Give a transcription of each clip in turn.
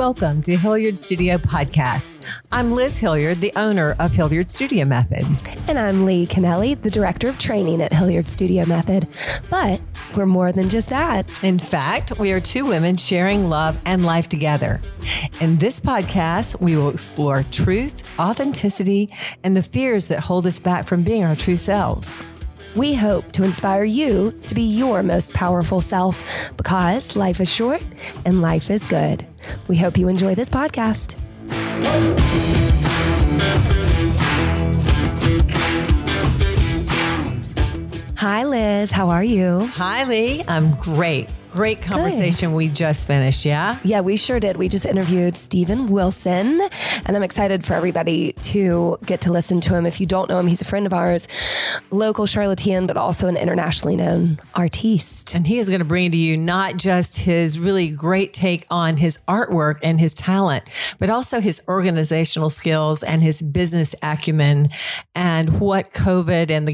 Welcome to Hilliard Studio Podcast. I'm Liz Hilliard, the owner of Hilliard Studio Method. And I'm Leigh Kennelly, the director of training at Hilliard Studio Method. But we're more than just that. In fact, we are two women sharing love and life together. In this podcast, we will explore truth, authenticity, and the fears that hold us back from being our true selves. We hope to inspire you to be your most powerful self because life is short and life is good. We hope you enjoy this podcast. Hi, Liz. How are you? Hi, Leigh. I'm great. Great conversation we just finished, yeah? Yeah, we sure did. We just interviewed Steven Wilson, and I'm excited for everybody to get to listen to him. If you don't know him, he's a friend of ours, local charlatan, but also an internationally known artiste. And he is going to bring to you not just his really great take on his artwork and his talent, but also his organizational skills and his business acumen and what COVID and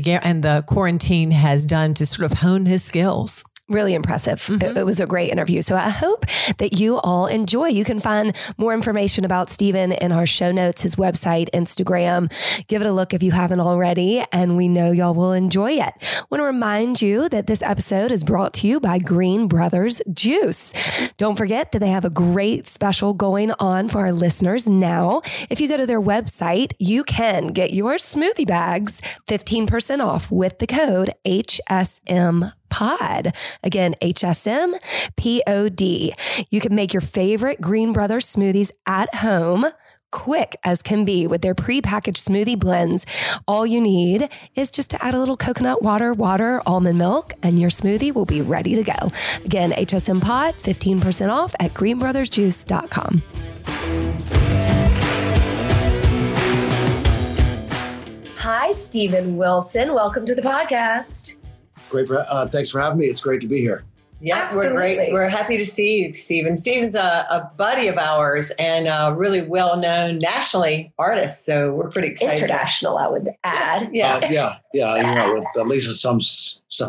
the quarantine has done to sort of hone his skills. Really impressive. Mm-hmm. It was a great interview. So I hope that you all enjoy. You can find more information about Steven in our show notes, his website, Instagram. Give it a look if you haven't already, and we know y'all will enjoy it. I want to remind you that this episode is brought to you by Green Brothers Juice. Don't forget that they have a great special going on for our listeners now. If you go to their website, you can get your smoothie bags 15% off with the code HSM Pod. Again, HSM POD. You can make your favorite Green Brothers smoothies at home, quick as can be, with their prepackaged smoothie blends. All you need is just to add a little coconut water, almond milk, and your smoothie will be ready to go. Again, HSM Pod, 15% off at greenbrothersjuice.com. Hi, Steven Wilson. Welcome to the podcast. Great. Thanks for having me. It's great to be here. Yeah, absolutely. We're great. Wewe're happy to see you, Steven. Steven's a buddy of ours and a really well-known nationally artist, so we're pretty excited. International, I would add. Yes. Yeah. You know, at least in some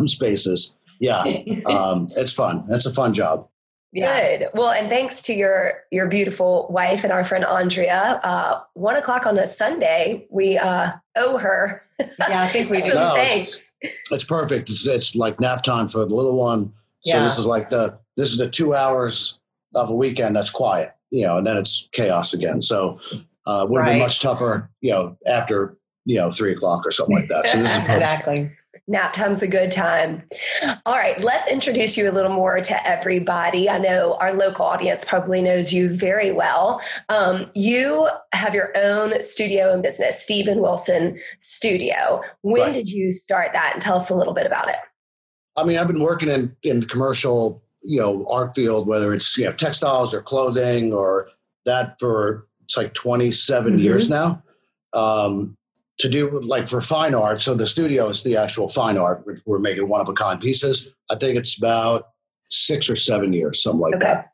spaces. Yeah, it's fun. That's a fun job. Yeah. Good. Well, and thanks to your beautiful wife and our friend Andrea. 1 o'clock on a Sunday, we owe her. Yeah, I think we do. No, thanks. It's perfect. It's like nap time for the little one. So this is like the 2 hours of a weekend that's quiet, you know, and then it's chaos again. So it would have been much tougher, you know, after 3 o'clock or something like that. So this is perfect. Exactly. Nap time's a good time. All right, let's introduce you a little more to everybody. I know our local audience probably knows you very well. You have your own studio and business, Steven Wilson Studio. When did you start that? And tell us a little bit about it. I mean, I've been working in the commercial, art field, whether it's, textiles or clothing or that for, it's like 27 years now. To do like for fine art. So the studio is the actual fine art. We're making one-of-a-kind pieces. I think it's about 6 or 7 years, something like that.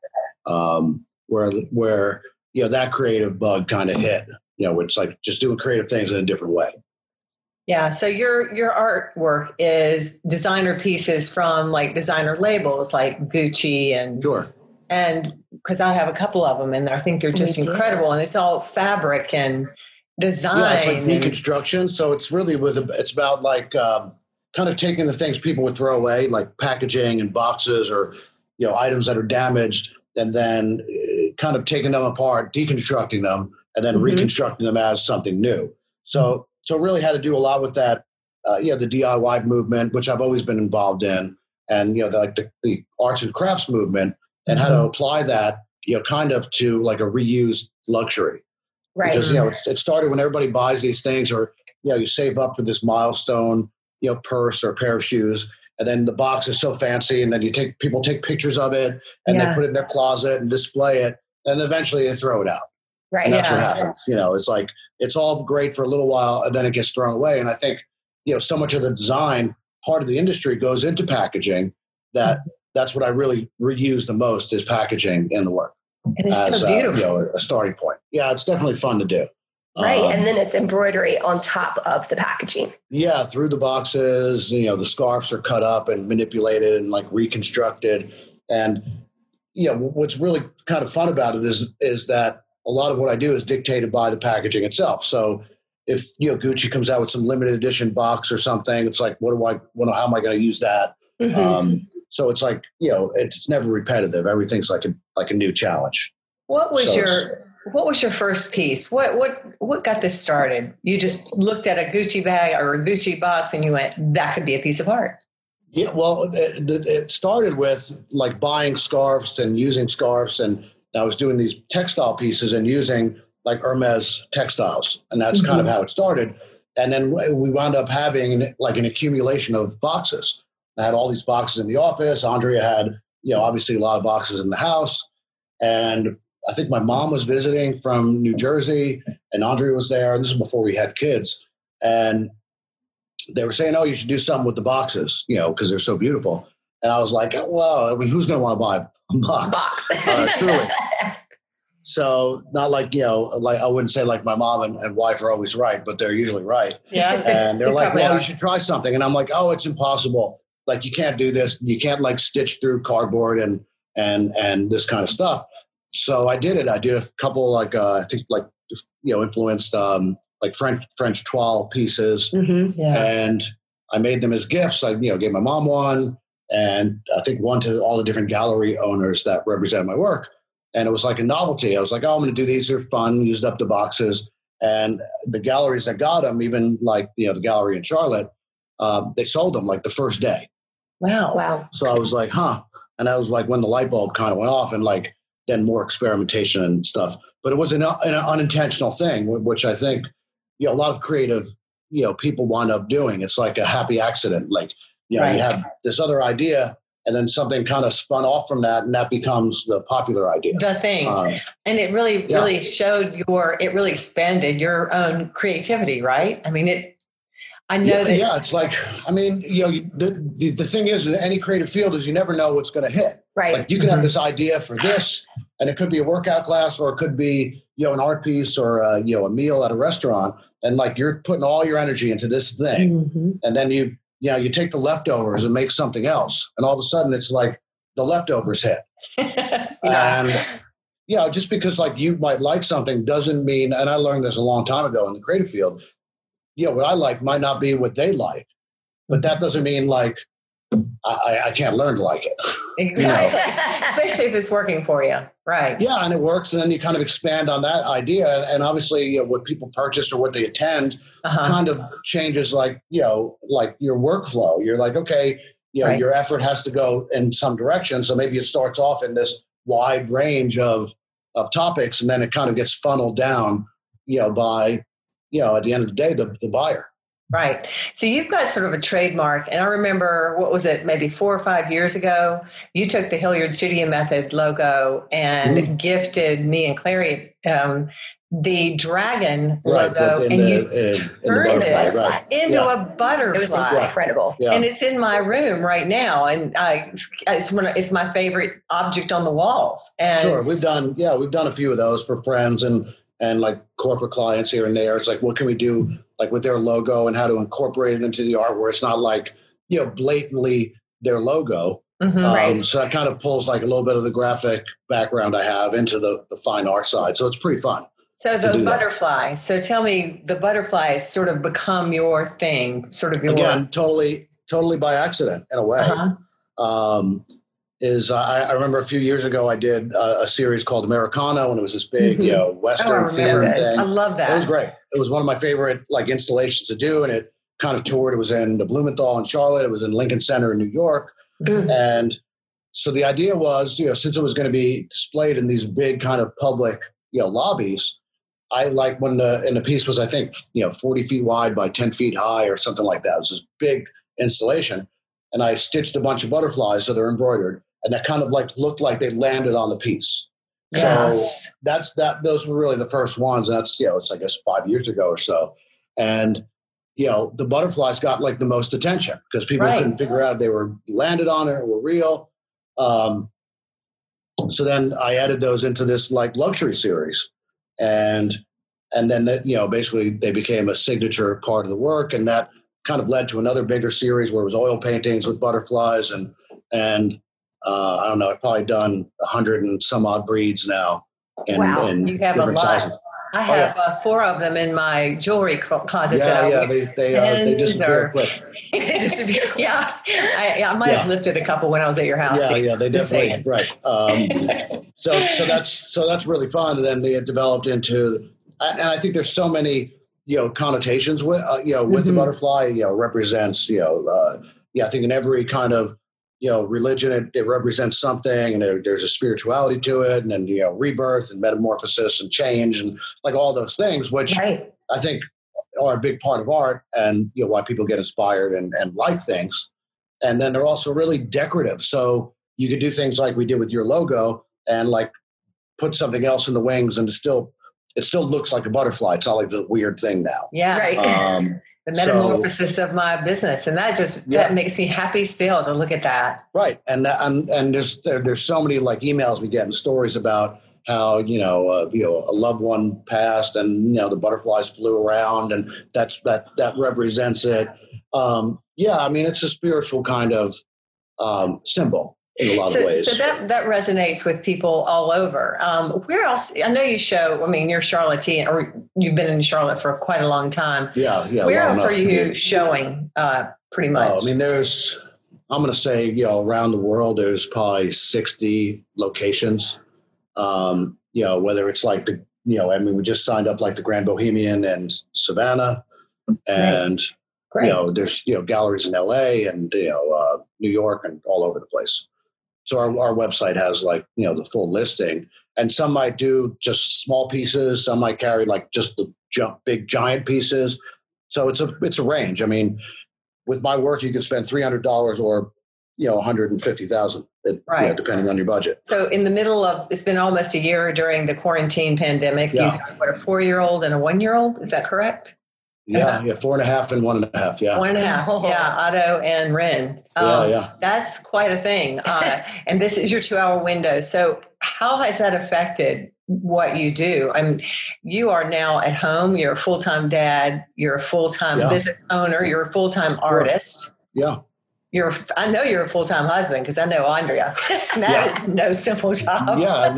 Where, that creative bug kind of hit, it's like just doing creative things in a different way. Yeah. So your artwork is designer pieces from like designer labels like Gucci and and cause I have a couple of them and I think they're just incredible and it's all fabric and design. Yeah, it's like deconstruction. So it's really it's about like kind of taking the things people would throw away, like packaging and boxes or, items that are damaged, and then kind of taking them apart, deconstructing them, and then reconstructing them as something new. So really had to do a lot with that, the DIY movement, which I've always been involved in, and, the arts and crafts movement, and how to apply that, kind of to like a reused luxury. Right. Because, it started when everybody buys these things or, you save up for this milestone, purse or a pair of shoes. And then the box is so fancy. And then people take pictures of it and they put it in their closet and display it. And eventually they throw it out. Right. And that's what happens. It's like, it's all great for a little while and then it gets thrown away. And I think, so much of the design part of the industry goes into packaging that that's what I really reuse the most is packaging in the work. It is so beautiful. A starting point. Yeah, it's definitely fun to do. Right, and then it's embroidery on top of the packaging. Yeah, through the boxes, the scarves are cut up and manipulated and like reconstructed. And you know, what's really kind of fun about it is that a lot of what I do is dictated by the packaging itself. So if, you know, Gucci comes out with some limited edition box or something, it's like, how am I going to use that? Mm-hmm. So it's like, you know, it's never repetitive. Everything's like a new challenge. What was your first piece? What got this started? You just looked at a Gucci bag or a Gucci box and you went, that could be a piece of art. Yeah, well, it started with like buying scarves and using scarves. And I was doing these textile pieces and using like Hermes textiles. And that's kind of how it started. And then we wound up having like an accumulation of boxes. I had all these boxes in the office. Andrea had, you know, obviously a lot of boxes in the house. And I think my mom was visiting from New Jersey and Andrea was there. And this is before we had kids. And they were saying, oh, you should do something with the boxes, you know, because they're so beautiful. And I was like, oh, well, I mean, who's going to want to buy a box? Truly. So not like, you know, like I wouldn't say like my mom and wife are always right, but they're usually right. Yeah. And they're like, well, you should try something. And I'm like, oh, it's impossible. Like, you can't do this. You can't like stitch through cardboard and this kind of stuff. So I did it. I did a couple like, I think like, you know, influenced, like French toile pieces. Mm-hmm, yeah. And I made them as gifts. I, you know, gave my mom one and I think one to all the different gallery owners that represent my work. And it was like a novelty. I was like, oh, I'm going to do these. They're fun. Used up the boxes. And the galleries that got them, even like, you know, the gallery in Charlotte, they sold them like the first day. Wow. So I was like, huh. And that was like when the light bulb kind of went off and like then more experimentation and stuff. But it was an unintentional thing, which I think, you know, a lot of creative, you know, people wind up doing. It's like a happy accident. Like, you know, right. You have this other idea and then something kind of spun off from that and that becomes the popular idea. The thing. And it really, yeah. really showed it really expanded your own creativity, right? I mean, Yeah, it's like, I mean, you know, the thing is in any creative field is you never know what's going to hit. Right. Like you can have this idea for this and it could be a workout class or it could be, you know, an art piece or, you know, a meal at a restaurant. And like you're putting all your energy into this thing. Mm-hmm. And then you take the leftovers and make something else. And all of a sudden it's like the leftovers hit. And, you know, just because like you might like something doesn't mean, and I learned this a long time ago in the creative field, you know, what I like might not be what they like, but that doesn't mean like I can't learn to like it. Exactly. You know? Especially if it's working for you. Right. Yeah. And it works. And then you kind of expand on that idea. And obviously, you know, what people purchase or what they attend kind of changes like, you know, like your workflow. You're like, okay, you know, your effort has to go in some direction. So maybe it starts off in this wide range of topics and then it kind of gets funneled down, you know, by, you know, at the end of the day, the buyer. Right. So you've got sort of a trademark. And I remember, what was it, maybe 4 or 5 years ago, you took the Hilliard Studio Method logo and gifted me and Clary the dragon logo. And you turned it into a butterfly. It was incredible. Yeah. And it's in my room right now. And it's my favorite object on the walls. And sure. We've done a few of those for friends and like corporate clients here and there. It's like, what can we do like with their logo and how to incorporate it into the art where it's not like, you know, blatantly their logo. Mm-hmm, right. So that kind of pulls like a little bit of the graphic background I have into the fine art side. So it's pretty fun. So the butterfly. That. So tell me, the butterfly has sort of become your thing, sort of your again, totally by accident in a way. Uh-huh. I remember a few years ago I did a series called Americano and it was this big, you know, Western film thing. I love that. It was great. It was one of my favorite like installations to do and it kind of toured. It was in the Blumenthal in Charlotte. It was in Lincoln Center in New York. Mm-hmm. And so the idea was, you know, since it was going to be displayed in these big kind of public, you know, lobbies, I like when the piece was, I think, you know, 40 feet wide by 10 feet high or something like that. It was this big installation and I stitched a bunch of butterflies so they're embroidered. And that kind of like looked like they landed on the piece. Yes. So those were really the first ones. That's, you know, it's I guess 5 years ago or so. And, you know, the butterflies got like the most attention because people couldn't figure out if they were landed on it or were real. So then I added those into this like luxury series. And then, you know, basically they became a signature part of the work. And that kind of led to another bigger series where it was oil paintings with butterflies and I don't know, I've probably done 100 and some odd breeds now. And, wow, and you have a lot. Sizes. I have four of them in my jewelry closet. They disappear quick. Yeah, I might have lifted a couple when I was at your house. They definitely so that's really fun. And then they developed into, and I think there's so many connotations with with the butterfly. Represents I think in every kind of religion it represents something, and there's a spirituality to it, and then rebirth and metamorphosis and change and like all those things, which I think are a big part of art and why people get inspired and like things. And then they're also really decorative, so you could do things like we did with your logo and like put something else in the wings, and it still looks like a butterfly. It's not like the weird thing now. The metamorphosis of my business, and that just that makes me happy still to look at that. Right, and there's so many like emails we get and stories about how a loved one passed, and the butterflies flew around, and that represents it. I mean, it's a spiritual kind of symbol in a lot of ways. So that resonates with people all over. Where else? I know you show, you're Charlotte, or you've been in Charlotte for quite a long time. Yeah. Where else are you showing pretty much? Oh, there's, I'm going to say, around the world, there's probably 60 locations. Whether it's like we just signed up like the Grand Bohemian and Savannah, and there's, galleries in LA and, New York and all over the place. So our website has like, the full listing, and some might do just small pieces. Some might carry like just the big giant pieces. So it's a range. With my work, you can spend $300 or, $150,000 depending on your budget. So in the middle of, it's been almost a year during the quarantine pandemic, you got a 4-year-old and a 1-year-old. Is that correct? Yeah, 4.5 and 1.5. Yeah. 1.5. Yeah. Otto and Ren. That's quite a thing. And this is your 2-hour window. So how has that affected what you do? You are now at home, you're a full-time dad, you're a full-time business owner, you're a full-time artist. Yeah. I know you're a full-time husband, because I know Andrea. That is no simple job. Yeah.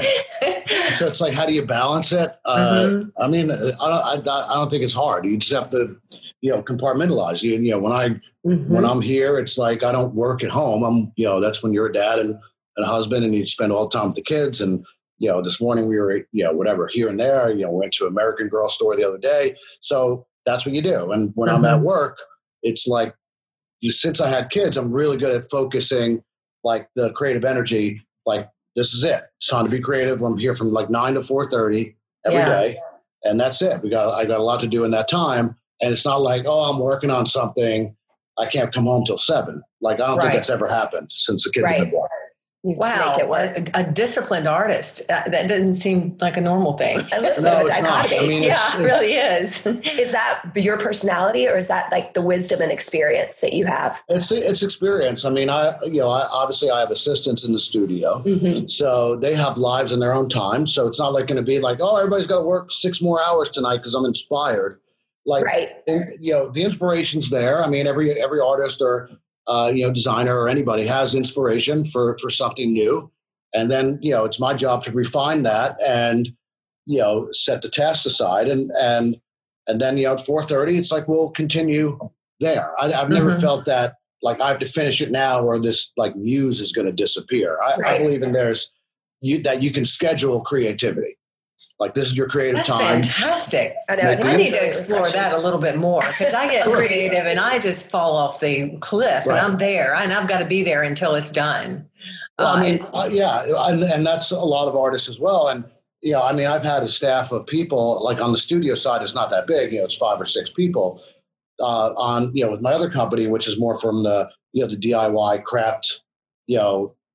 So it's like, how do you balance it? I don't think it's hard. You just have to, compartmentalize. When I'm here, it's like I don't work at home. That's when you're a dad and a husband, and you spend all the time with the kids. And this morning we were, here and there. Went to American Girl store the other day. So that's what you do. And when I'm at work, it's like. Since I had kids, I'm really good at focusing like the creative energy. Like, this is it. It's time to be creative. I'm here from like 9 to 4:30 every day. And that's it. I got a lot to do in that time. And it's not like, oh, I'm working on something, I can't come home till 7. Like, I don't think that's ever happened since the kids have been born. Wow. A disciplined artist. That doesn't seem like a normal thing. No, it's not. It really is. Is that your personality, or is that like the wisdom and experience that you have? It's experience. Obviously I have assistants in the studio, so they have lives in their own time. So it's not like going to be like, oh, everybody's got to work 6 more hours tonight because I'm inspired. Like, the inspiration's there. Every artist or designer or anybody has inspiration for something new. And then, it's my job to refine that and, set the task aside. And then, at 4:30, it's like, we'll continue there. I've never felt that, like, I have to finish it now or this like muse is going to disappear. I believe in that you can schedule creativity. Like, this is your creative time. That's fantastic. I know. I need to explore that a little bit more, because I get creative and I just fall off the cliff and I'm there and I've got to be there until it's done. And that's a lot of artists as well. And, I've had a staff of people, like on the studio side, it's not that big, it's 5 or 6 people with my other company, which is more from the, the DIY craft, home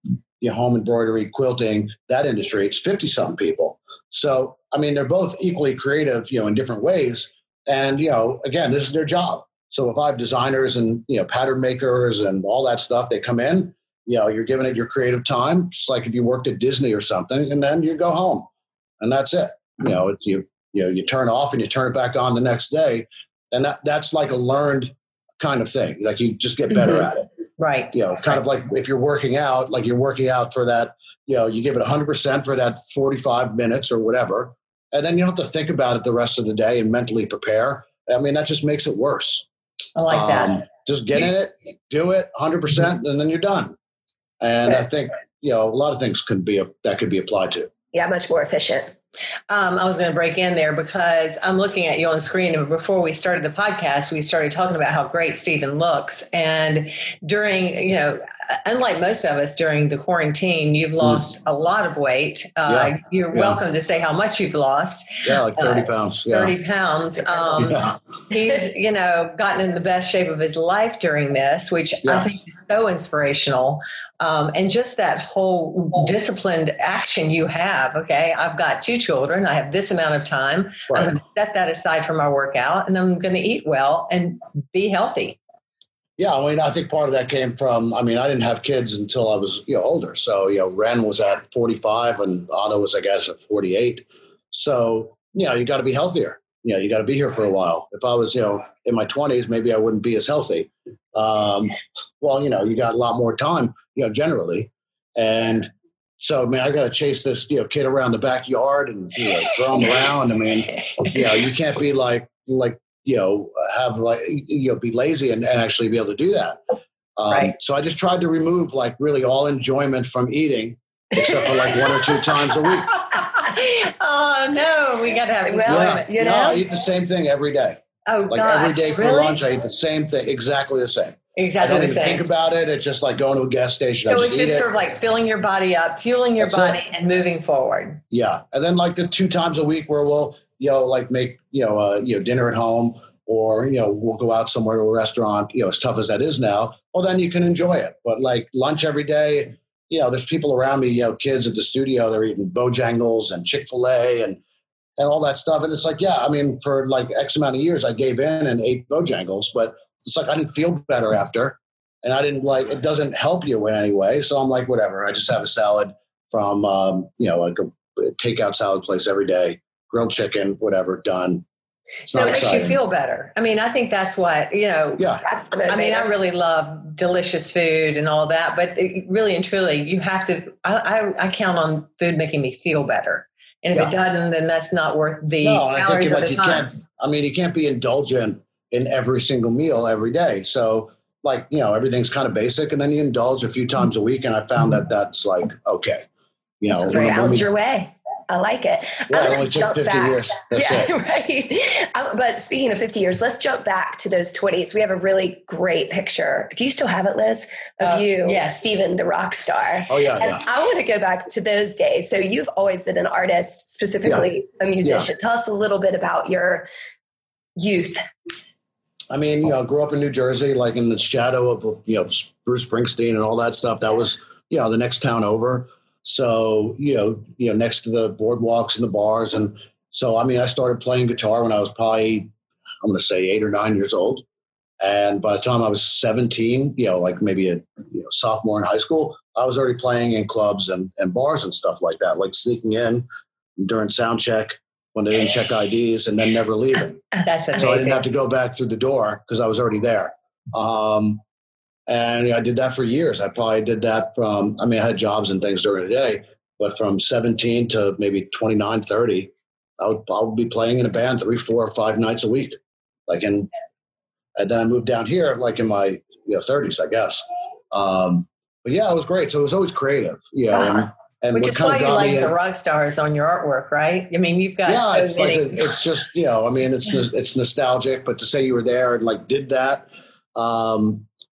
embroidery, quilting, that industry, it's 50-something people. So, they're both equally creative, in different ways. And, again, this is their job. So if I have designers and, pattern makers and all that stuff, they come in, you're giving it your creative time, just like if you worked at Disney or something, and then you go home and that's it. You turn off and you turn it back on the next day. And that's like a learned kind of thing. Like, you just get better at it. Right. You know, kind of like if you're working out, like you're working out for that, you know, you give it 100% for that 45 minutes or whatever. And then you don't have to think about it the rest of the day and mentally prepare. I mean, that just makes it worse. I like that. Just get in it, do it 100%, and then you're done. And I think, you know, a lot of things can be that could be applied to. Yeah, much more efficient. I was going to break in there because I'm looking at you on screen. And before we started the podcast, we started talking about how great Stephen looks. And during, you know, unlike most of us during the quarantine, you've lost a lot of weight. You're welcome to say how much you've lost. Yeah, like 30 pounds. 30 pounds. He's, you know, gotten in the best shape of his life during this, which I think is so inspirational. And just that whole disciplined action you have. Okay, I've got 2 children. I have this amount of time. Right. I'm going to set that aside for my workout, and I'm going to eat well and be healthy. Yeah, I mean, I think part of that came from, I mean, I didn't have kids until I was, you know, older. So, you know, Ren was at 45 and Otto was, I guess, at 48. So, you know, you got to be healthier. You know, you got to be here for a while. If I was, you know, in my 20s, maybe I wouldn't be as healthy. Well, you know, you got a lot more time, you know, generally. And so, I mean, I got to chase this, you know, kid around the backyard and, you know, throw him around. I mean, you know, you can't be like, you know, have like, you know, be lazy and actually be able to do that. Right. So I just tried to remove like really all enjoyment from eating, except for like 1 or 2 times a week. Oh no, we got to have it. Well, you know, I eat the same thing every day. Oh, like every day for lunch, I eat the same thing, exactly the same. Exactly the same. I don't even think about it. It's just like going to a gas station. So it's just sort of like filling your body up, fueling your body, and moving forward. Yeah, and then like the 2 times a week where we'll, you know, like make, you know, dinner at home, or, you know, we'll go out somewhere to a restaurant, you know, as tough as that is now, well, then you can enjoy it. But like lunch every day, you know, there's people around me, you know, kids at the studio, they're eating Bojangles and Chick-fil-A and all that stuff. And it's like, yeah, I mean, for like X amount of years, I gave in and ate Bojangles, but it's like, I didn't feel better after. And I didn't like, it doesn't help you in any way. So I'm like, whatever, I just have a salad from, you know, like a takeout salad place every day. Grilled chicken, whatever, done. So it makes you feel better. I mean, I think that's what, you know, I mean, I really love delicious food and all that, but it, really and truly, you have to, I count on food making me feel better. And if it doesn't, then that's not worth the calories of the time. I mean, you can't be indulgent in every single meal every day. So like, you know, everything's kind of basic, and then you indulge a few times a week. And I found that that's like, okay, you know, out your way. I like it. Yeah, it only took 50 years. That's it. Right. But speaking of 50 years, let's jump back to those 20s. We have a really great picture. Do you still have it, Liz? Of you, Stephen, the rock star. Oh, yeah. And I want to go back to those days. So you've always been an artist, specifically a musician. Tell us a little bit about your youth. I mean, you know, I grew up in New Jersey, like in the shadow of, you know, Bruce Springsteen and all that stuff. That was, you know, the next town over. So, you know, next to the boardwalks and the bars. And so, I mean, I started playing guitar when I was probably, I'm going to say 8 or 9 years old. And by the time I was 17, you know, like maybe a sophomore in high school, I was already playing in clubs and bars and stuff like that, like sneaking in during sound check when they didn't check IDs and then never leaving. That's amazing. So I didn't have to go back through the door because I was already there. And I did that for years. I probably did that from, I mean, I had jobs and things during the day, but from 17 to maybe 29, 30, I would be playing in a band 3, 4, or 5 nights a week. Like, and then I moved down here, like in my 30s, I guess. But yeah, it was great. So it was always creative. Yeah. And which is why you like the rock stars on your artwork, right? I mean, you've got so many. Like it's just, you know, I mean, it's nostalgic, but to say you were there and like did that,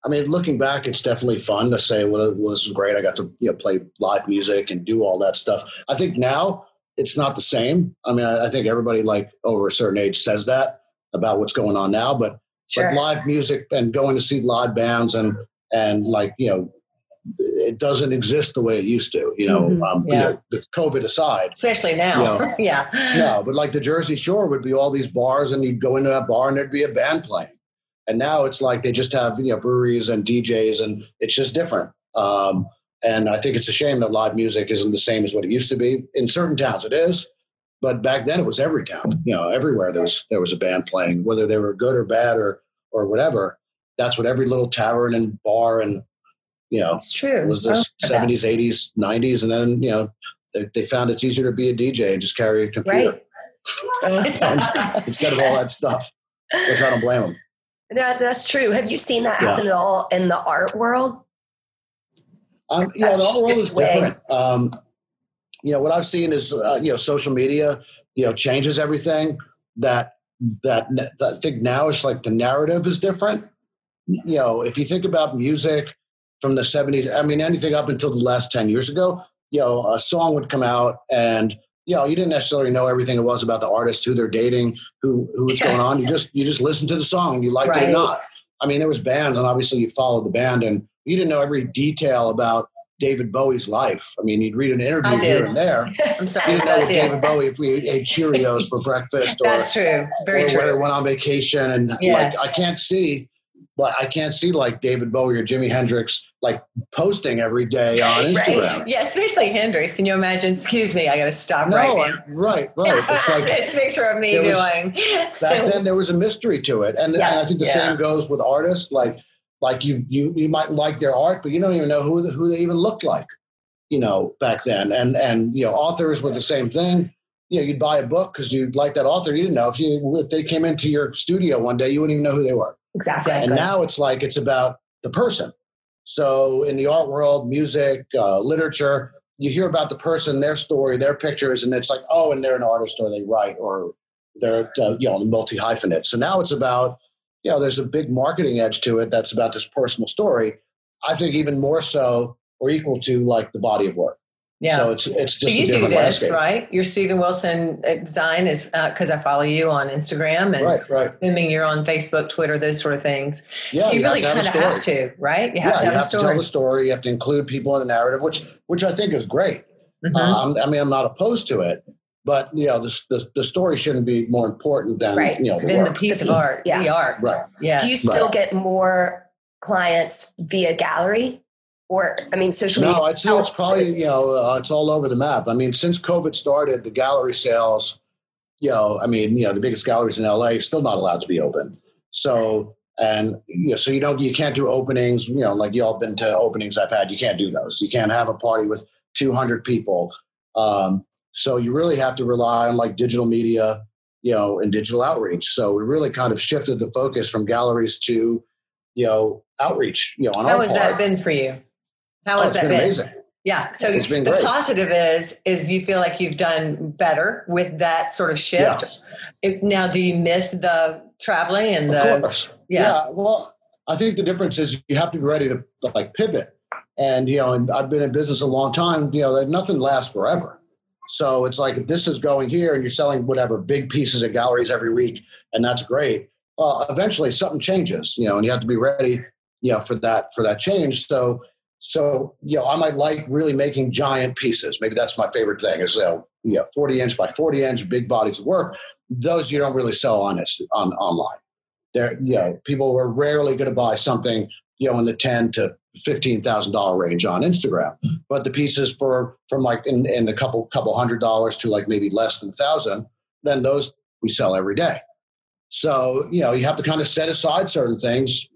I mean, looking back, it's definitely fun to say, well, this was great. I got to play live music and do all that stuff. I think now it's not the same. I mean, I think everybody like over a certain age says that about what's going on now, but like live music and going to see live bands and like, you know, it doesn't exist the way it used to, you know, you know, COVID aside. Especially now. You know, yeah. But like the Jersey Shore would be all these bars and you'd go into that bar and there'd be a band playing. And now it's like they just have, you know, breweries and DJs and it's just different. And I think it's a shame that live music isn't the same as what it used to be. In certain towns it is, but back then it was every town, you know, everywhere there was a band playing, whether they were good or bad or whatever. That's what every little tavern and bar and you know, it's true. It was the 70s, 80s, 90s. And then, you know, they found it's easier to be a DJ and just carry a computer. Right. Instead of all that stuff. Which I don't blame them. No, that's true. Have you seen that happen at all in the art world? Yeah, the art world is different. You know, what I've seen is, you know, social media, you know, changes everything. That I think now it's like the narrative is different. You know, if you think about music from the 70s, I mean, anything up until the last 10 years ago, you know, a song would come out and, you know, you didn't necessarily know everything it was about the artist, who they're dating, who was going on. You just listened to the song and you liked it or not. I mean, there was bands and obviously you followed the band and you didn't know every detail about David Bowie's life. I mean, you'd read an interview here and there. I'm sorry. You didn't know with David Bowie if we ate Cheerios for breakfast. That's true. Very true. Where he went on vacation and like, I can't see like David Bowie or Jimi Hendrix like posting every day on Instagram. Right. Yeah, especially Hendrix. Can you imagine? Excuse me, I got to stop right now. Right. It's like this picture of me doing. Back then, there was a mystery to it, and I think the same goes with artists. Like you might like their art, but you don't even know who they even looked like, you know, back then. And you know, authors were the same thing. You know, you'd buy a book because you'd like that author. You didn't know if they came into your studio one day, you wouldn't even know who they were. Exactly. And now it's like it's about the person. So in the art world, music, literature, you hear about the person, their story, their pictures, and it's like, oh, and they're an artist, or they write, or they're you know, multi-hyphenate. So now it's about, you know, there's a big marketing edge to it that's about this personal story. I think even more so or equal to like the body of work. Yeah. So it's just so you a different do this, landscape. Right? Your Stephen Wilson design is because I follow you on Instagram and assuming you're on Facebook, Twitter, those sort of things. Yeah, so you really kind of have to, right? You have to have a story. You have to tell the story. You have to include people in the narrative, which I think is great. Mm-hmm. I mean, I'm not opposed to it. But, you know, the story shouldn't be more important than, you know, the piece of art, the art. Right. Yeah. Do you still get more clients via gallery or, I mean, social media? No, I'd say it's probably, you know, it's all over the map. I mean, since COVID started, the gallery sales, you know, I mean, you know, the biggest galleries in L.A. still not allowed to be open. So, and, you know, so you can't do openings, you know, like you all been to openings I've had. You can't do those. You can't have a party with 200 people. So you really have to rely on like digital media, you know, and digital outreach. So we really kind of shifted the focus from galleries to, you know, outreach, you know, on our part. How has that been for you? How has that been? Amazing. Yeah. So it's been great. The positive is you feel like you've done better with that sort of shift. Yeah. Now, do you miss the traveling and the? Of course. Yeah. Well, I think the difference is you have to be ready to like pivot. And, you know, and I've been in business a long time, you know, nothing lasts forever. So it's like, if this is going here and you're selling whatever big pieces at galleries every week, and that's great. Well, eventually something changes, you know, and you have to be ready, you know, for that change. So, you know, I might like really making giant pieces. Maybe that's my favorite thing is, you know, 40 inch by 40 inch, big bodies of work. Those you don't really sell on online. They're, you know, people are rarely going to buy something, you know, in the $10,000 to $15,000 range on Instagram, but the pieces from like in the couple $100 to like maybe less than $1,000, then those we sell every day. So, you know, you have to kind of set aside certain things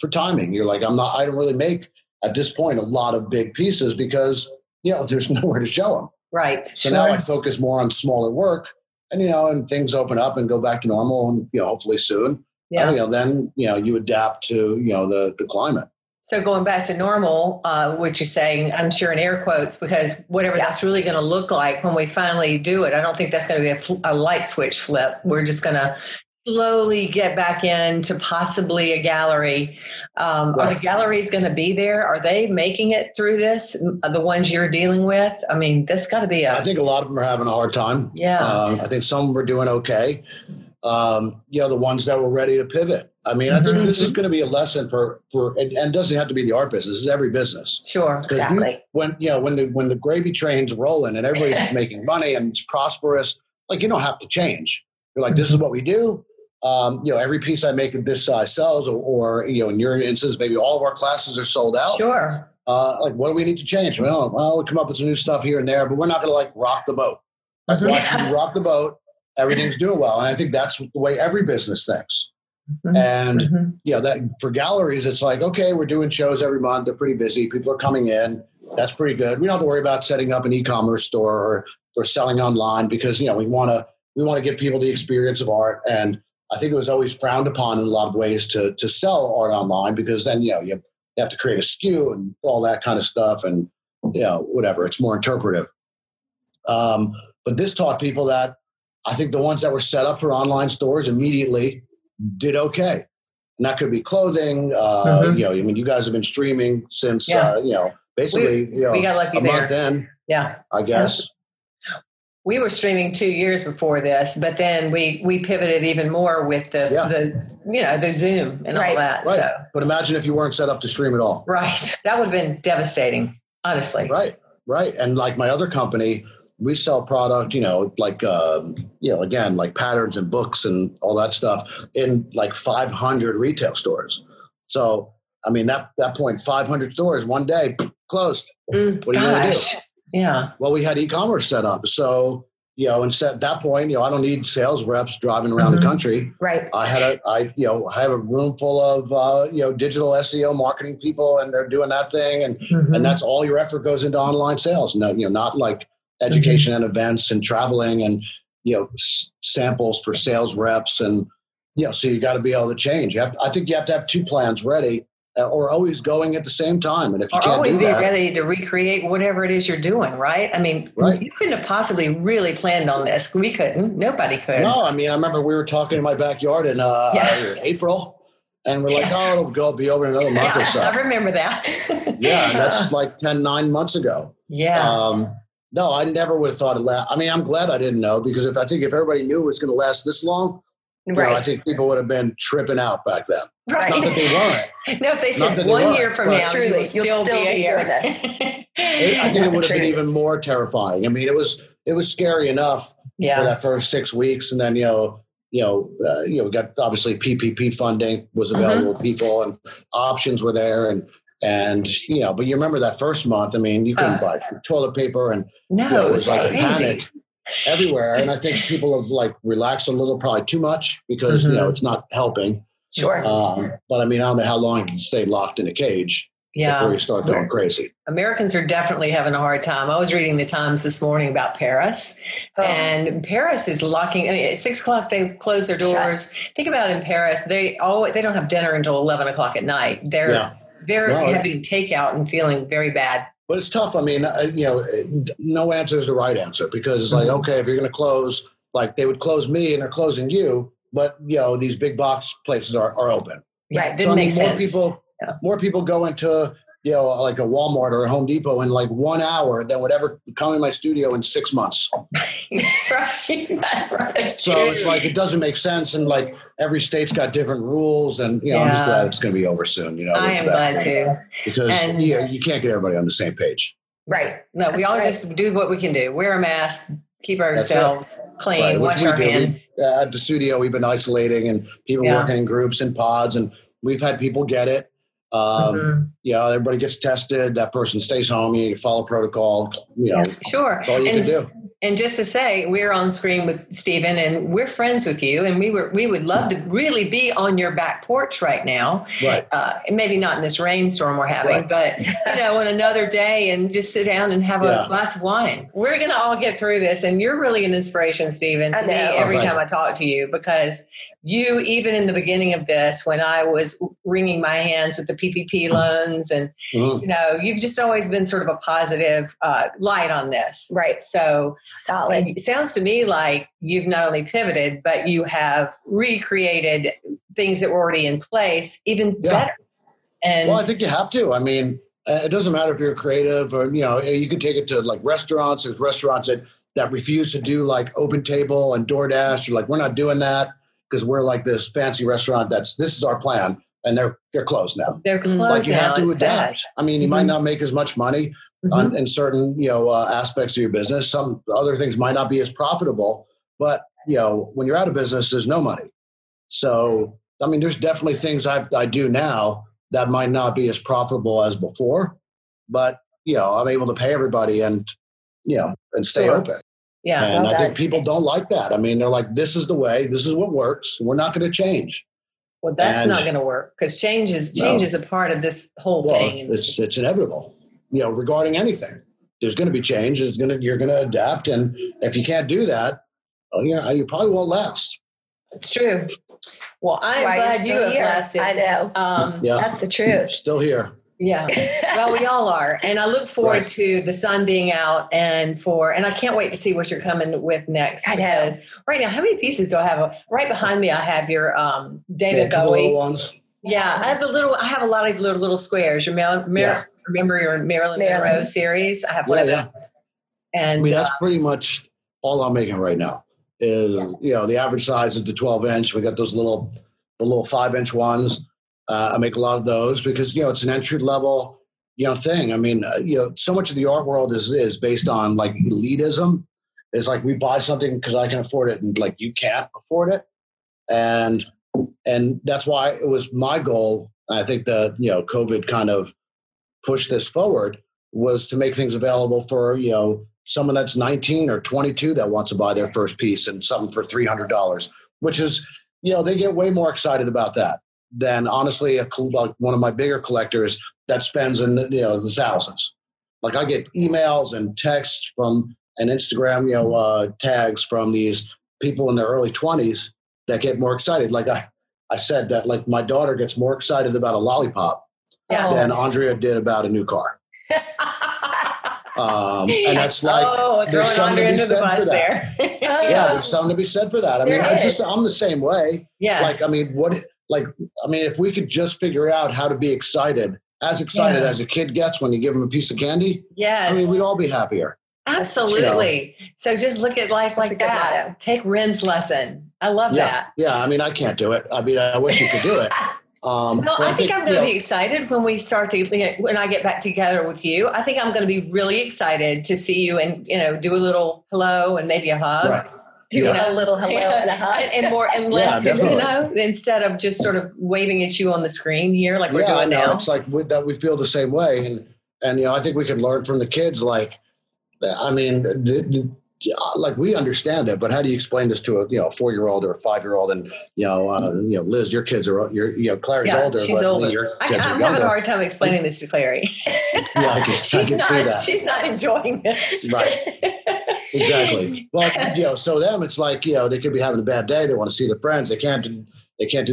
for timing. You're like, I don't really make at this point a lot of big pieces because, you know, there's nowhere to show them. Right. So now I focus more on smaller work and, you know, and things open up and go back to normal and, you know, hopefully soon. Yeah. You know, then, you know, you adapt to, you know, the climate. So going back to normal, what you're saying, I'm sure in air quotes, because whatever that's really going to look like when we finally do it, I don't think that's going to be a light switch flip. We're just going to slowly get back into possibly a gallery. Are the galleries going to be there? Are they making it through this? The ones you're dealing with? I mean, that's got to be I think a lot of them are having a hard time. Yeah. I think some were doing okay. You know, the ones that were ready to pivot. I mean, I think this is going to be a lesson for, and doesn't have to be the art business. This is every business. Sure. Exactly. When the gravy train's rolling and everybody's making money and it's prosperous, like you don't have to change. You're like, this is what we do. You know, every piece I make of this size sells or, you know, in your instance, maybe all of our classes are sold out. Sure. Like what do we need to change? Well, we'll come up with some new stuff here and there, but we're not going to like rock the boat. Like, watch you rock the boat. Everything's doing well. And I think that's the way every business thinks. Mm-hmm. And mm-hmm. yeah, that for galleries, it's like, okay, we're doing shows every month. They're pretty busy. People are coming in. That's pretty good. We don't have to worry about setting up an e-commerce store or selling online because, you know, we want to give people the experience of art. And I think it was always frowned upon in a lot of ways to sell art online because then, you know, you have to create a SKU and all that kind of stuff and, you know, whatever. It's more interpretive. But this taught people that I think the ones that were set up for online stores immediately did okay. And that could be clothing. Mm-hmm. You know, I mean, you guys have been streaming since, yeah. You know, basically, we got lucky a there. Month in, yeah, I guess. We were streaming 2 years before this, but then we pivoted even more with the Zoom and all that. Right. So, but imagine if you weren't set up to stream at all. Right. That would have been devastating, honestly. Right. Right. And like my other company, we sell product, you know, like, again, like patterns and books and all that stuff in like 500 retail stores. So, I mean, that point, 500 stores one day closed. What are you going to do? Yeah. Well, we had e-commerce set up. So, you know, and at that point, you know, I don't need sales reps driving around mm-hmm. the country. Right. I have a room full of, digital SEO marketing people and they're doing that thing. And, mm-hmm. and that's all your effort goes into online sales. No, you know, not like education mm-hmm. and events and traveling and, you know, samples for sales reps. And, you know, so you got to be able to change. I think you have to have two plans ready. Or always going at the same time. And if you can't always do that, be ready to recreate whatever it is you're doing, right? I mean, right. You couldn't have possibly really planned on this. We couldn't. Nobody could. No, I mean, I remember we were talking in my backyard in April, and we're like, it'll be over in another month or so. I remember that. Yeah, and that's like 9 months ago. Yeah. No, I never would have thought it last. I mean, I'm glad I didn't know because if everybody knew it was going to last this long, right. You know, I think people would have been tripping out back then. Right. Not that they weren't. No, if they said 1 year from now, truly, you'll still be here with us. I think it would have been even more terrifying. I mean, it was scary enough for that first 6 weeks, and then we got obviously PPP funding was available to people, and options were there, and you know, but you remember that first month. I mean, you couldn't buy toilet paper, and it was like a panic everywhere. And I think people have like relaxed a little, probably too much, because mm-hmm. you know, it's not helping. Sure. But I mean, I don't know how long you can stay locked in a cage before you start going crazy. Americans are definitely having a hard time. I was reading the Times this morning about Paris, and Paris is locking. I mean, at 6 o'clock, they close their doors. Shut. Think about in Paris, they don't have dinner until 11 o'clock at night. They're having takeout and feeling very bad. But it's tough. I mean, you know, no answer is the right answer because it's mm-hmm. like, okay, if you're going to close, like they would close me and they're closing you. But, you know, these big box places are open. Right. Didn't make sense. More people go into, you know, like a Walmart or a Home Depot in like 1 hour than would ever come in my studio in 6 months. Right. So it's like it doesn't make sense. And like every state's got different rules. And, you know, I'm just glad it's going to be over soon. You know, I am glad too. Because you can't get everybody on the same page. Right. No, that's we all just do what we can do. Wear a mask. Keep ourselves clean, wash our hands. At the studio, we've been isolating and people working in groups and pods, and we've had people get it. Mm-hmm. Yeah, everybody gets tested. That person stays home. You follow protocol. You know, sure. That's all you can do. And just to say, we're on screen with Stephen, and we're friends with you, and we would love to really be on your back porch right now. Right. Maybe not in this rainstorm we're having, but you know, on another day, and just sit down and have a glass of wine. We're gonna all get through this, and you're really an inspiration, Stephen, to me every time I talk to you, because you, even in the beginning of this, when I was wringing my hands with the PPP loans and, you know, you've just always been sort of a positive light on this. Right. So solid. It sounds to me like you've not only pivoted, but you have recreated things that were already in place even better. And well, I think you have to. I mean, it doesn't matter if you're creative or, you know, you can take it to like restaurants. There's restaurants that refuse to do like Open Table and DoorDash. You're like, we're not doing that. Because we're like this fancy restaurant this is our plan, and they're closed now. They're closed now. Like you have to adapt. Sad. I mean, you might not make as much money in certain aspects of your business. Some other things might not be as profitable, but you know, when you're out of business, there's no money. So I mean, there's definitely things I do now that might not be as profitable as before, but you know, I'm able to pay everybody and you know, and stay open. Yeah, and I think people don't like that. I mean, they're like, this is the way, this is what works. We're not going to change. Well, that's not going to work because change is a part of this whole thing. It's inevitable, regarding anything. There's going to be change. You're going to adapt. And if you can't do that, you probably won't last. It's true. Well, I'm glad you have lasted. I know. That's the truth. I'm still here. Yeah. Well, we all are. And I look forward to the sun being out and I can't wait to see what you're coming with next. I know. Right now, how many pieces do I have? Right behind me, I have your David Bowie. Little ones. Yeah. I have a lot of little squares. Remember your Marilyn Monroe series? I have one of them. And that's pretty much all I'm making right now is, the average size is the 12 inch. We got those little 5-inch ones. I make a lot of those because, it's an entry level, thing. I mean, so much of the art world is based on like elitism. It's like we buy something because I can afford it and like, you can't afford it. And that's why it was my goal. I think that, COVID kind of pushed this forward was to make things available for, someone that's 19 or 22 that wants to buy their first piece and something for $300, which is, they get way more excited about that than honestly like one of my bigger collectors that spends in the thousands. Like I get emails and texts from and Instagram tags from these people in their early 20s that get more excited. Like I said that like my daughter gets more excited about a lollipop than Andrea did about a new car. And that's like there's something to be said for that. Yeah, there's something to be said for that. I mean, I'm the same way. Yeah. Like I mean, if we could just figure out how to be excited as a kid gets when you give them a piece of candy. Yes. I mean, we'd all be happier. Absolutely. So just look at life like that. Take Ren's lesson. I love that. Yeah. I mean, I can't do it. I mean, I wish you could do it. No, I think I'm going to be excited when we start to, when I get back together with you, I think I'm going to be really excited to see you and, do a little hello and maybe a hug. Right. A little hello and a hug. And more and less, instead of just sort of waving at you on the screen here like we're doing now. It's like we feel the same way. And I think we can learn from the kids. Like, I mean, like we understand it, but how do you explain this to a 4-year-old or a 5-year-old? And, Liz, your kids are, Clary's older. She's older. I'm having a hard time explaining this to Clary. I can see that. She's not enjoying this. Right. Exactly. Well, so them, it's like, they could be having a bad day. They want to see their friends. They can't do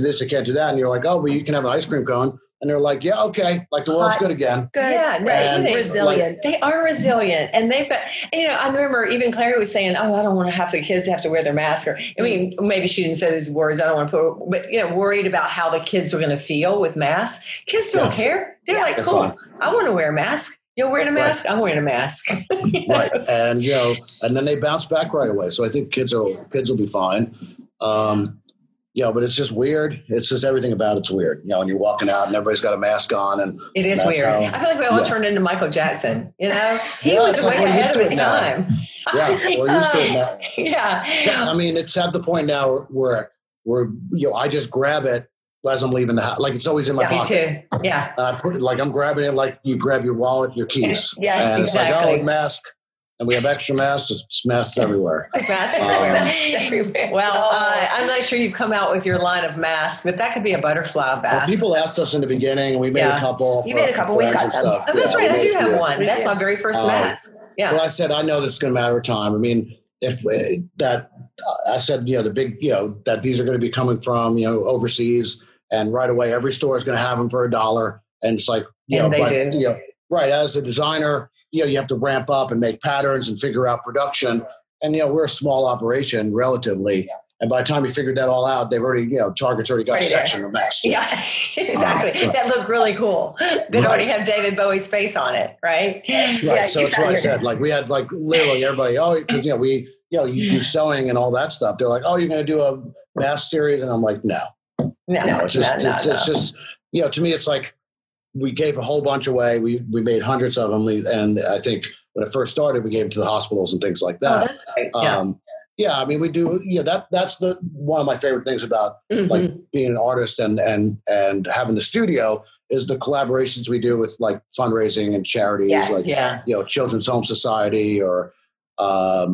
this. They can't do that. And you're like, oh, well, you can have an ice cream cone. And they're like, yeah, okay. Like the world's good again. Good. Yeah. Right. Resilient. Like, they are resilient. And they've got, I remember even Clary was saying, oh, I don't want to have the kids have to wear their mask or, I mean, maybe she didn't say these words. I don't want to put, but worried about how the kids were going to feel with masks. Kids don't care. They're like, cool. Fine. I want to wear a mask. You're wearing a mask? Right. I'm wearing a mask. Right. And, and then they bounce back right away. So I think kids will be fine. But it's just weird. It's just everything about it's weird. And you're walking out and everybody's got a mask on. And it is weird. I feel like we all turned into Michael Jackson, He was way ahead of his time. Yeah, we're used to it now. Yeah. I mean, it's at the point now where, I just grab it as I'm leaving the house. Like it's always in my pocket. Me too. Yeah. I'm grabbing it like you grab your wallet, your keys. Yes, and it's like, oh, mask. And we have extra masks. It's masks everywhere. Well, I'm not sure you come out with your line of masks, but that could be a butterfly mask. Well, people asked us in the beginning, and we made a couple. You made a couple. We got them. Stuff. Oh, that's right. I do have one. That's my very first mask. Yeah. Well, I said, I know this is going to matter time. I mean, that these are going to be coming from, overseas. And right away, every store is going to have them for $1. And it's like, right. As a designer, you have to ramp up and make patterns and figure out production. And, we're a small operation relatively. And by the time you figured that all out, they've already, Target's already got a section of masks. Yeah, exactly. That looked really cool. They already have David Bowie's face on it, right? Right. Yeah, so that's what I said. Like we had like literally everybody, because, we, you sewing and all that stuff. They're like, oh, you're going to do a mask series. And I'm like, no, it's just, to me, it's like, we gave a whole bunch away. We made hundreds of them. And I think when it first started, we gave them to the hospitals and things like that. Oh, that's right. Yeah. I mean, we do, that's one of my favorite things about like being an artist and having the studio is the collaborations we do with like fundraising and charities, Children's Home Society or, a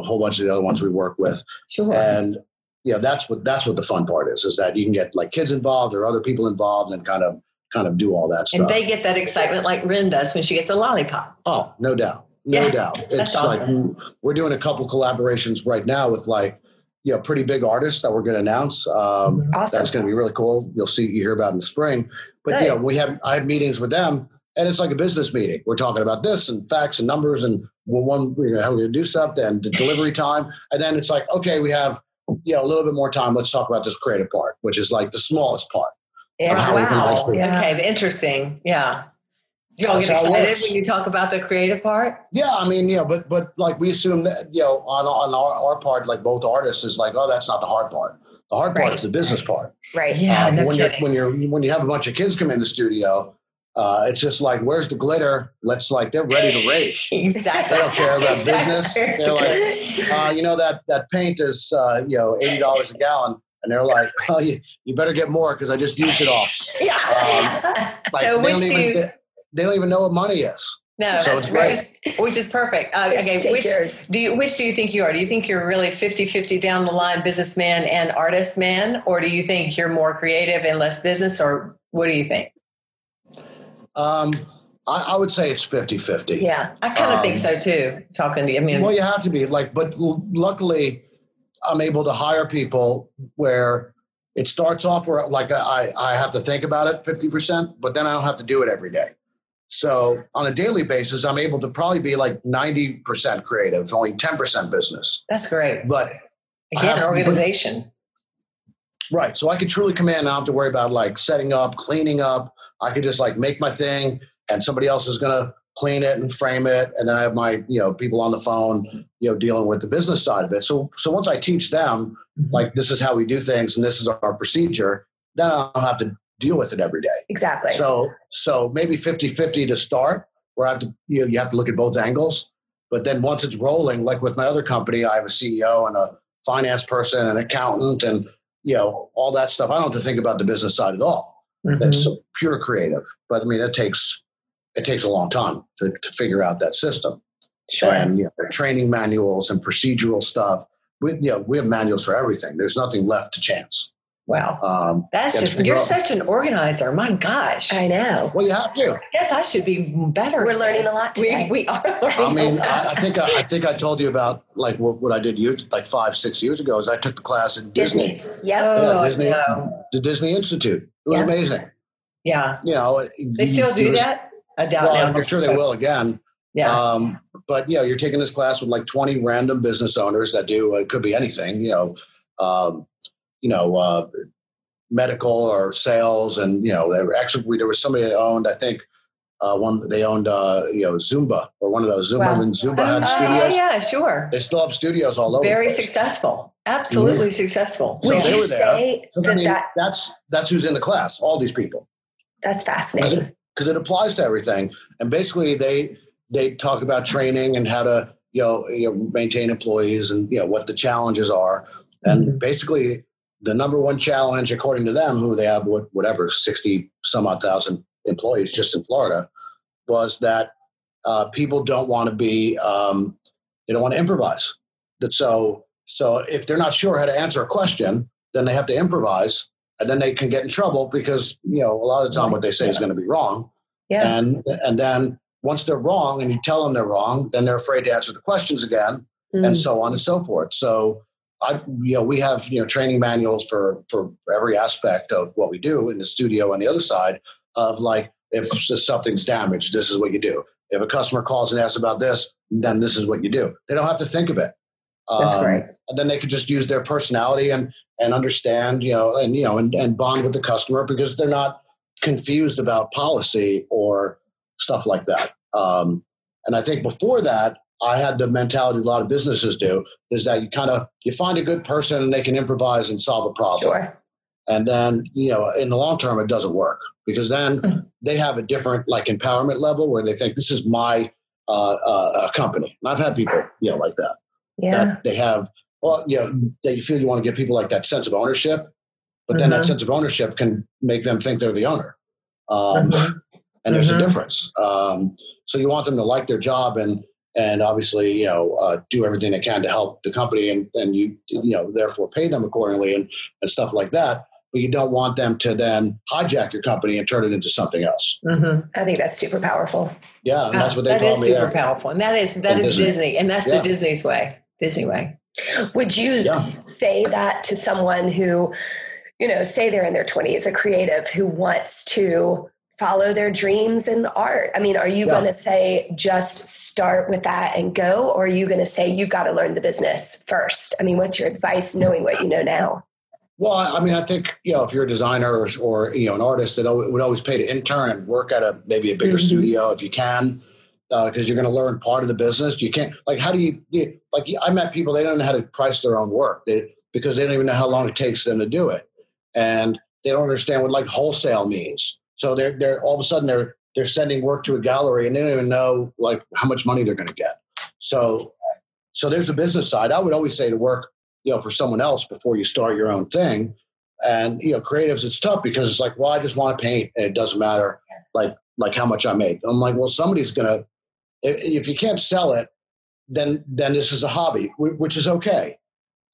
whole bunch of the other ones we work with. Sure. And you know, that's what the fun part is that you can get like kids involved or other people involved and kind of do all that stuff. And they get that excitement like Ren does when she gets a lollipop. Oh, no doubt. No doubt. It's awesome. Like we're doing a couple collaborations right now with like, you know, pretty big artists that we're going to announce. Awesome. That's going to be really cool. You hear about in the spring, but yeah, you know, I have meetings with them and it's like a business meeting. We're talking about this and facts and numbers and how we're going to do something and the delivery time. And then it's like, okay, we have, you know, a little bit more time. Let's talk about this creative part, which is like the smallest part. Yeah. Wow. Yeah. Okay. Interesting. Yeah. You all get excited when you talk about the creative part? Yeah. I mean, you know, but like we assume that, you know, on our part, like both artists is like, oh, that's not the hard part. The hard part is the business part. Right. Yeah. When you have a bunch of kids come in the studio, it's just like, where's the glitter? Let's like, they're ready to rave. Exactly. They don't care about business. They're like, you know, that paint is, you know, $80 a gallon. And they're like, oh, you better get more because I just used it off. Yeah. So they don't even know what money is. No, so it's which is perfect. Okay, which do you think you are? Do you think you're really 50-50 down the line, businessman and artist man? Or do you think you're more creative and less business? Or what do you think? I would say it's 50-50. Yeah, I kind of think so too, talking to you. I mean, well, you have to be like, but luckily I'm able to hire people where it starts off where like I have to think about it 50%, but then I don't have to do it every day. So on a daily basis, I'm able to probably be like 90% creative, only 10% business. That's great. But again, organization. Right. So I could truly come in and I don't have to worry about like setting up, cleaning up. I could just like make my thing and somebody else is going to clean it and frame it. And then I have my, you know, people on the phone, you know, dealing with the business side of it. So once I teach them, like, this is how we do things and this is our procedure, then I don't have to deal with it every day. Exactly. So maybe 50-50 to start, where I have to, you know, you have to look at both angles. But then once it's rolling, like with my other company, I have a CEO and a finance person, an accountant, and, you know, all that stuff. I don't have to think about the business side at all. Mm-hmm. That's pure creative. But I mean, it takes a long time to figure out that system. Sure. And you know, training manuals and procedural stuff. We have manuals for everything. There's nothing left to chance. Wow. You're such an organizer. My gosh. I know. Well, you have to. I guess I should be better. We're learning a lot today. We are learning a lot. I think I told you about like what I did like 5-6 years ago is I took the class at Disney. The Disney Institute. It was amazing. Yeah. You know. They still do that? I doubt now. I'm sure they will again. Yeah. But, you know, you're taking this class with like 20 random business owners that do, it could be anything, medical or sales. And, you know, they were there was somebody that owned, I think, Zumba or one of those. Zumba had studios. Yeah, sure. They still have studios all over. Very successful. Absolutely successful. So would you say that's who's in the class, all these people. That's fascinating. Because it applies to everything. And basically they talk about training and how to, you know, maintain employees and, you know, what the challenges are. And basically the number one challenge, according to them, who they have, 60,000 employees just in Florida, was that people don't want to be, they don't want to improvise. So if they're not sure how to answer a question, then they have to improvise. And then they can get in trouble because, you know, a lot of the time what they say is going to be wrong. Yeah. And then once they're wrong and you tell them they're wrong, then they're afraid to answer the questions again and so on and so forth. So we have, you know, training manuals for every aspect of what we do in the studio on the other side of like, if something's damaged, this is what you do. If a customer calls and asks about this, then this is what you do. They don't have to think of it. That's great. And then they could just use their personality and understand, and bond with the customer because they're not confused about policy or stuff like that. And I think before that, I had the mentality a lot of businesses do is that you find a good person and they can improvise and solve a problem. Sure. And then, you know, in the long term, it doesn't work because then they have a different like empowerment level where they think this is my company. And I've had people, you know, like that. Yeah. That they have, well, you know, that you feel you want to give people like that sense of ownership, but then that sense of ownership can make them think they're the owner. And there's a difference. So you want them to like their job and, and obviously, you know, do everything they can to help the company and you therefore pay them accordingly and stuff like that. But you don't want them to then hijack your company and turn it into something else. Mm-hmm. I think that's super powerful. Yeah. And that's what they taught me there. That is super powerful. And that is Disney. And that's the Disney's way. Disney way. Would you say that to someone who, you know, say they're in their 20s, a creative who wants to follow their dreams in art? I mean, are you going to say just start with that and go, or are you going to say you've got to learn the business first? I mean, what's your advice knowing what you know now? Well, I mean, I think, you know, if you're a designer or you know, an artist, it would always pay to intern and work at maybe a bigger studio if you can, because you're going to learn part of the business. You can't, like, how do you, like, I met people, they don't know how to price their own work because they don't even know how long it takes them to do it. And they don't understand what, like, wholesale means. So they're all of a sudden they're sending work to a gallery and they don't even know, like, how much money they're going to get. So there's the business side. I would always say to work, you know, for someone else before you start your own thing. And, you know, creatives, it's tough because it's like, well, I just want to paint and it doesn't matter like how much I make. I'm like, well, somebody's going to, if you can't sell it, then this is a hobby, which is okay.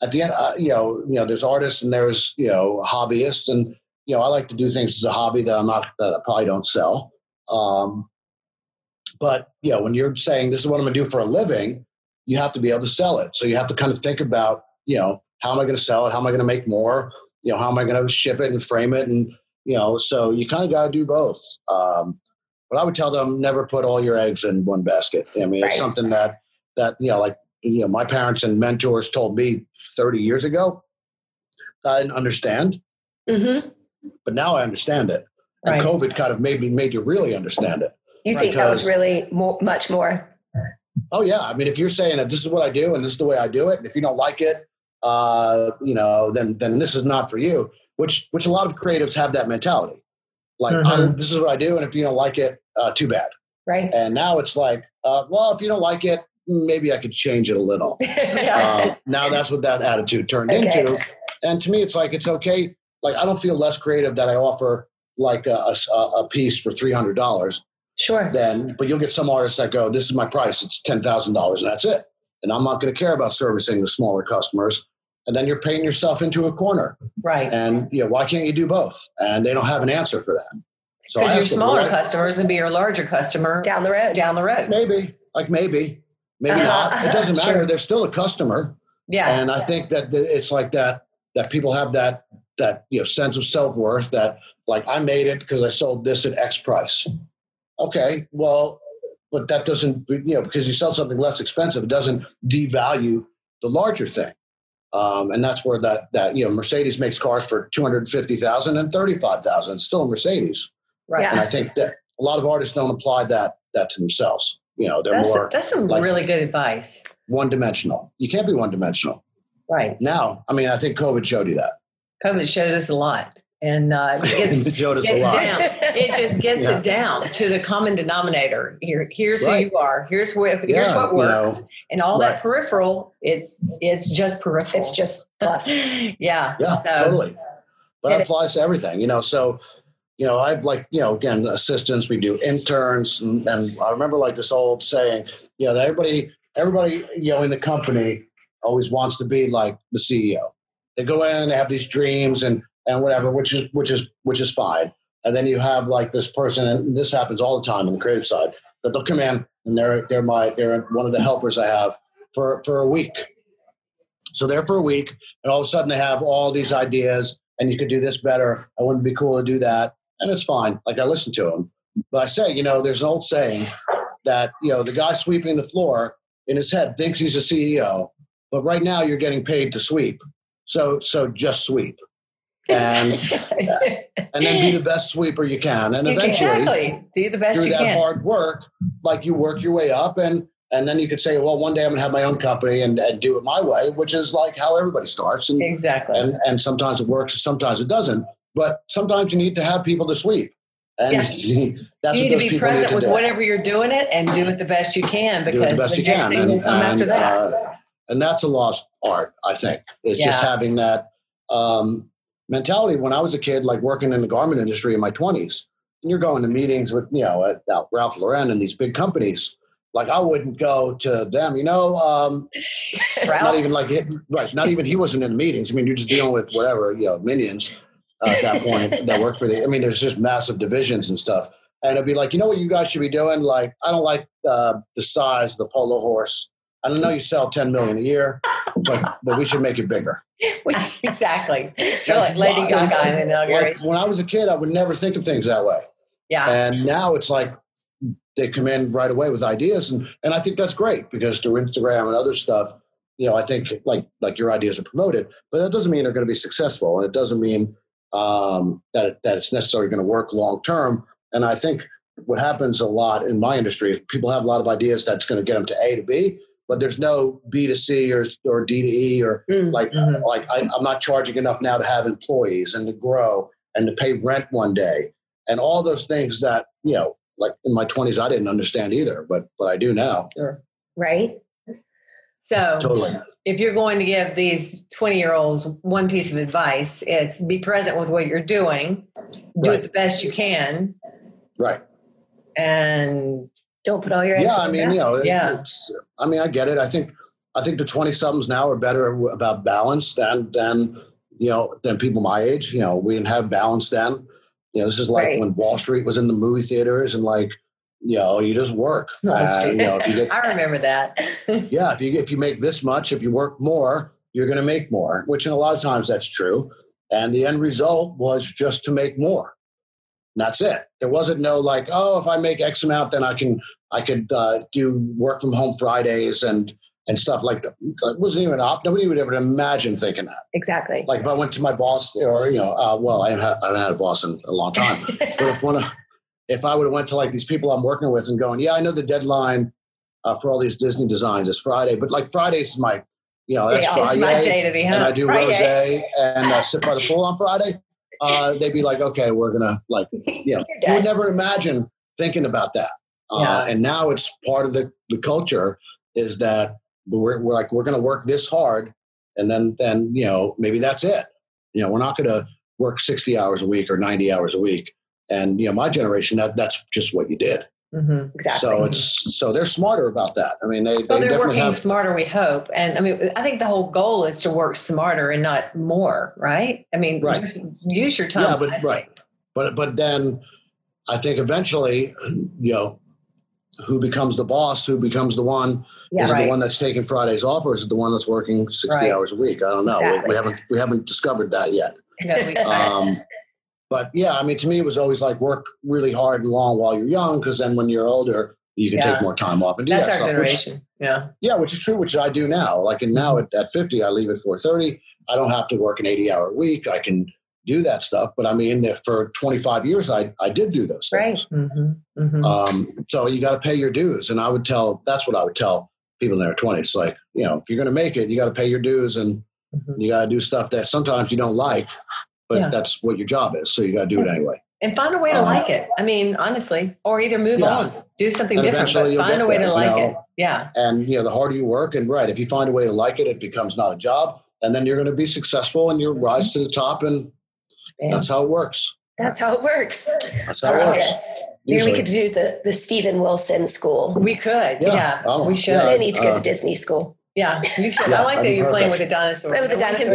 At the end, you know, there's artists and there's, you know, hobbyists, and, you know, I like to do things as a hobby that I probably don't sell. But, you know, when you're saying this is what I'm gonna do for a living, you have to be able to sell it. So you have to kind of think about, you know, how am I going to sell it? How am I going to make more? You know, how am I going to ship it and frame it? And, you know, so you kind of got to do both. But I would tell them never put all your eggs in one basket. I mean, it's something that, you know, like, you know, my parents and mentors told me 30 years ago, I didn't understand, but now I understand it. And COVID kind of made you really understand it. You think that was really much more. Oh yeah. I mean, if you're saying that this is what I do and this is the way I do it, and if you don't like it, you know, then this is not for you, which a lot of creatives have that mentality. Like, this is what I do. And if you don't like it, too bad. Right. And now it's like, well, if you don't like it, maybe I could change it a little. Now that's what that attitude turned into. And to me, it's like, it's okay. Like, I don't feel less creative that I offer like a piece for $300. Sure. Then, but you'll get some artists that go, this is my price. It's $10,000 and that's it. And I'm not going to care about servicing the smaller customers. And then you're painting yourself into a corner. Right. And, you know, why can't you do both? And they don't have an answer for that. So because your smaller customer is going to be your larger customer down the road. Maybe. Like maybe not. It doesn't matter. Sure. They're still a customer. Yeah. And I think that it's like that people have that, you know, sense of self-worth that, like, I made it because I sold this at X price. Okay, well, but that doesn't, you know, because you sell something less expensive, it doesn't devalue the larger thing. And that's where that, you know, Mercedes makes cars for $250,000 and $35,000. It's still a Mercedes. Right. Yeah. And I think that a lot of artists don't apply that to themselves. You know, they're that's some, like, really good advice. One-dimensional. You can't be one-dimensional. Right. Now, I mean, I think COVID showed you that. COVID showed us a lot. And it just gets it down to the common denominator. Here's who you are. Here's what works, you know, and all that peripheral. It's just peripheral. It's just totally. But it applies to everything, you know. So, you know, I've, like, you know, again, assistants. We do interns, and I remember, like, this old saying, you know, that everybody, you know, in the company always wants to be like the CEO. They go in, they have these dreams, and whatever, which is fine. And then you have, like, this person, and this happens all the time on the creative side, that they'll come in and they're one of the helpers I have for a week. So they're for a week, and all of a sudden they have all these ideas, and you could do this better. I wouldn't it be cool to do that. And it's fine. Like, I listen to them, but I say, you know, there's an old saying that, you know, the guy sweeping the floor in his head thinks he's a CEO, but right now you're getting paid to sweep. So just sweep. And then be the best sweeper you can. And eventually be the best you can. Through that hard work, like, you work your way up, and then you could say, well, one day I'm going to have my own company and do it my way, which is, like, how everybody starts. And, exactly. And sometimes it works, sometimes it doesn't. But sometimes you need to have people to sweep. And that's you need to be present with whatever you're doing it and do it the best you can. Because do it the best you can. And that's a lost art, I think. It's just having that... mentality. When I was a kid, like, working in the garment industry in my 20s, and you're going to meetings with, you know, at Ralph Lauren and these big companies, Like, I wouldn't go to them, you know, not even like, right. Not even, he wasn't in meetings. I mean, you're just dealing with whatever, you know, minions at that point that work for the, I mean, there's just massive divisions and stuff. And it'd be like, you know what you guys should be doing? Like, I don't like the size of the polo horse. I don't know, you sell 10 million a year, but we should make it bigger. Exactly. You're like Lady Gaga in inauguration. When I was a kid, I would never think of things that way. Yeah. And now it's like, they come in right away with ideas. And I think that's great because through Instagram and other stuff, you know, I think like your ideas are promoted, but that doesn't mean they're going to be successful. And it doesn't mean that it's necessarily going to work long-term. And I think what happens a lot in my industry is people have a lot of ideas that's going to get them to A to B, but there's no B to C or D to E or I'm not charging enough now to have employees and to grow and to pay rent one day. And all those things that, you know, like in my 20s, I didn't understand either, but I do now. Sure. Right. So totally. If you're going to give these 20-year-olds one piece of advice, it's be present with what you're doing, do it the best you can. Right. And don't put all your eggs in the basket. I get it. I think the 20-somethings now are better about balance than people my age. You know, we didn't have balance then. You know, this is like when Wall Street was in the movie theaters and like, you know, you just work. I remember that. Yeah. If you make this much, if you work more, you're going to make more, which in a lot of times that's true. And the end result was just to make more. And that's it. There wasn't no like, oh, if I make X amount, then I could do work from home Fridays and stuff like that. It wasn't even up. Nobody would ever imagine thinking that. Exactly. Like if I went to my boss or, you know, I haven't had a boss in a long time. But if I would have went to like these people I'm working with and going, yeah, I know the deadline for all these Disney designs is Friday, but like Friday's my, you know, that's Friday. My day to be home. And I do Friday. Rosé and sit by the pool on Friday. They'd be like, okay, we're going to like, you know, you would never imagine thinking about that. And now it's part of the culture is that, we're going to work this hard, and then you know maybe that's it. You know, we're not going to work 60 hours a week or 90 hours a week. And you know, my generation that's just what you did. Mm-hmm. Exactly. So they're smarter about that. I mean, they they're working smarter. We hope, and I mean, I think the whole goal is to work smarter and not more. Right? I mean, just use your time. Yeah, but then I think eventually, you know, who becomes the boss? Who becomes the one? Yeah, is it the one that's taking Fridays off, or is it the one that's working 60 hours a week? I don't know. Exactly. We haven't discovered that yet. But yeah, I mean, to me, it was always like work really hard and long while you're young, because then when you're older, you can take more time off and do that stuff. That's our generation. Which is true. Which I do now. Like, and now at 50, I leave at 4:30. I don't have to work an 80-hour week. I can do that stuff. But I mean, for 25 years, I did do those things. Right. Mm-hmm. Mm-hmm. So you got to pay your dues, and that's what I would tell people in their 20s, like, you know, if you're going to make it, you got to pay your dues and you got to do stuff that sometimes you don't like, but that's what your job is. So you got to do it anyway. And find a way to like it. I mean, honestly, or either move on, do something different, but find a way to like it. Yeah. And, you know, the harder you work and if you find a way to like it, it becomes not a job, and then you're going to be successful and you'll rise to the top. And that's how it works. That's how it works. Maybe we could do the Stephen Wilson school. We could. Yeah. Oh, we should. We need to go to Disney school. Yeah. You should. Yeah, I like that you're playing with a dinosaur. Play with a dinosaur.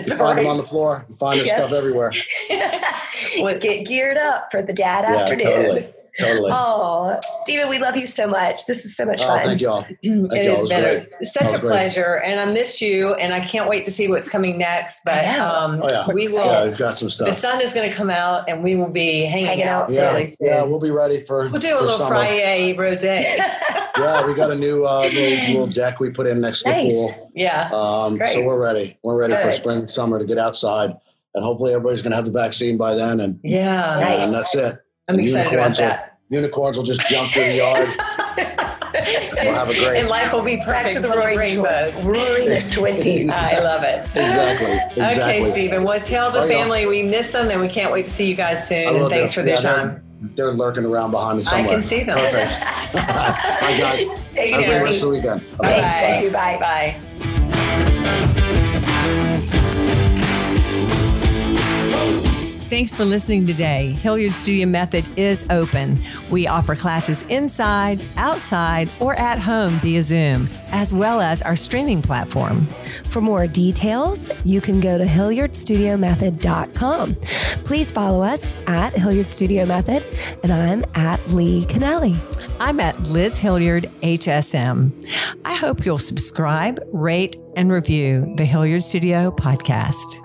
You find them on the floor. You find this stuff everywhere. Get geared up for the dad afternoon. Totally. Oh, Stephen, we love you so much. This is so much fun. Thank y'all. It was such a pleasure. And I missed you, and I can't wait to see what's coming next. But we will. Yeah, we've got some stuff. The sun is going to come out, and we will be hanging out. Yeah, we'll be ready for. We'll do a little summer. Friday rosé. We got a new little deck we put in next to the pool. Yeah. So we're ready. We're ready for spring and summer to get outside, and hopefully everybody's going to have the vaccine by then. And and that's it. I'm excited about that. Unicorns will just jump through the yard. We'll have a great. And life will be perfect for the rainbows. Roaring is 20. I love it. Exactly. Okay, Stephen. Well, tell the family we miss them, and we can't wait to see you guys soon. And thanks for their time. They're lurking around behind me somewhere. I can see them. Perfect. Bye, guys. Take care. Have a great rest of the weekend. Bye. Bye. Bye. Thanks for listening today. Hilliard Studio Method is open. We offer classes inside, outside, or at home via Zoom, as well as our streaming platform. For more details, you can go to HilliardStudioMethod.com. Please follow us at Hilliard Studio Method, and I'm at Leigh Kennelly. I'm at Liz Hilliard HSM. I hope you'll subscribe, rate, and review the Hilliard Studio podcast.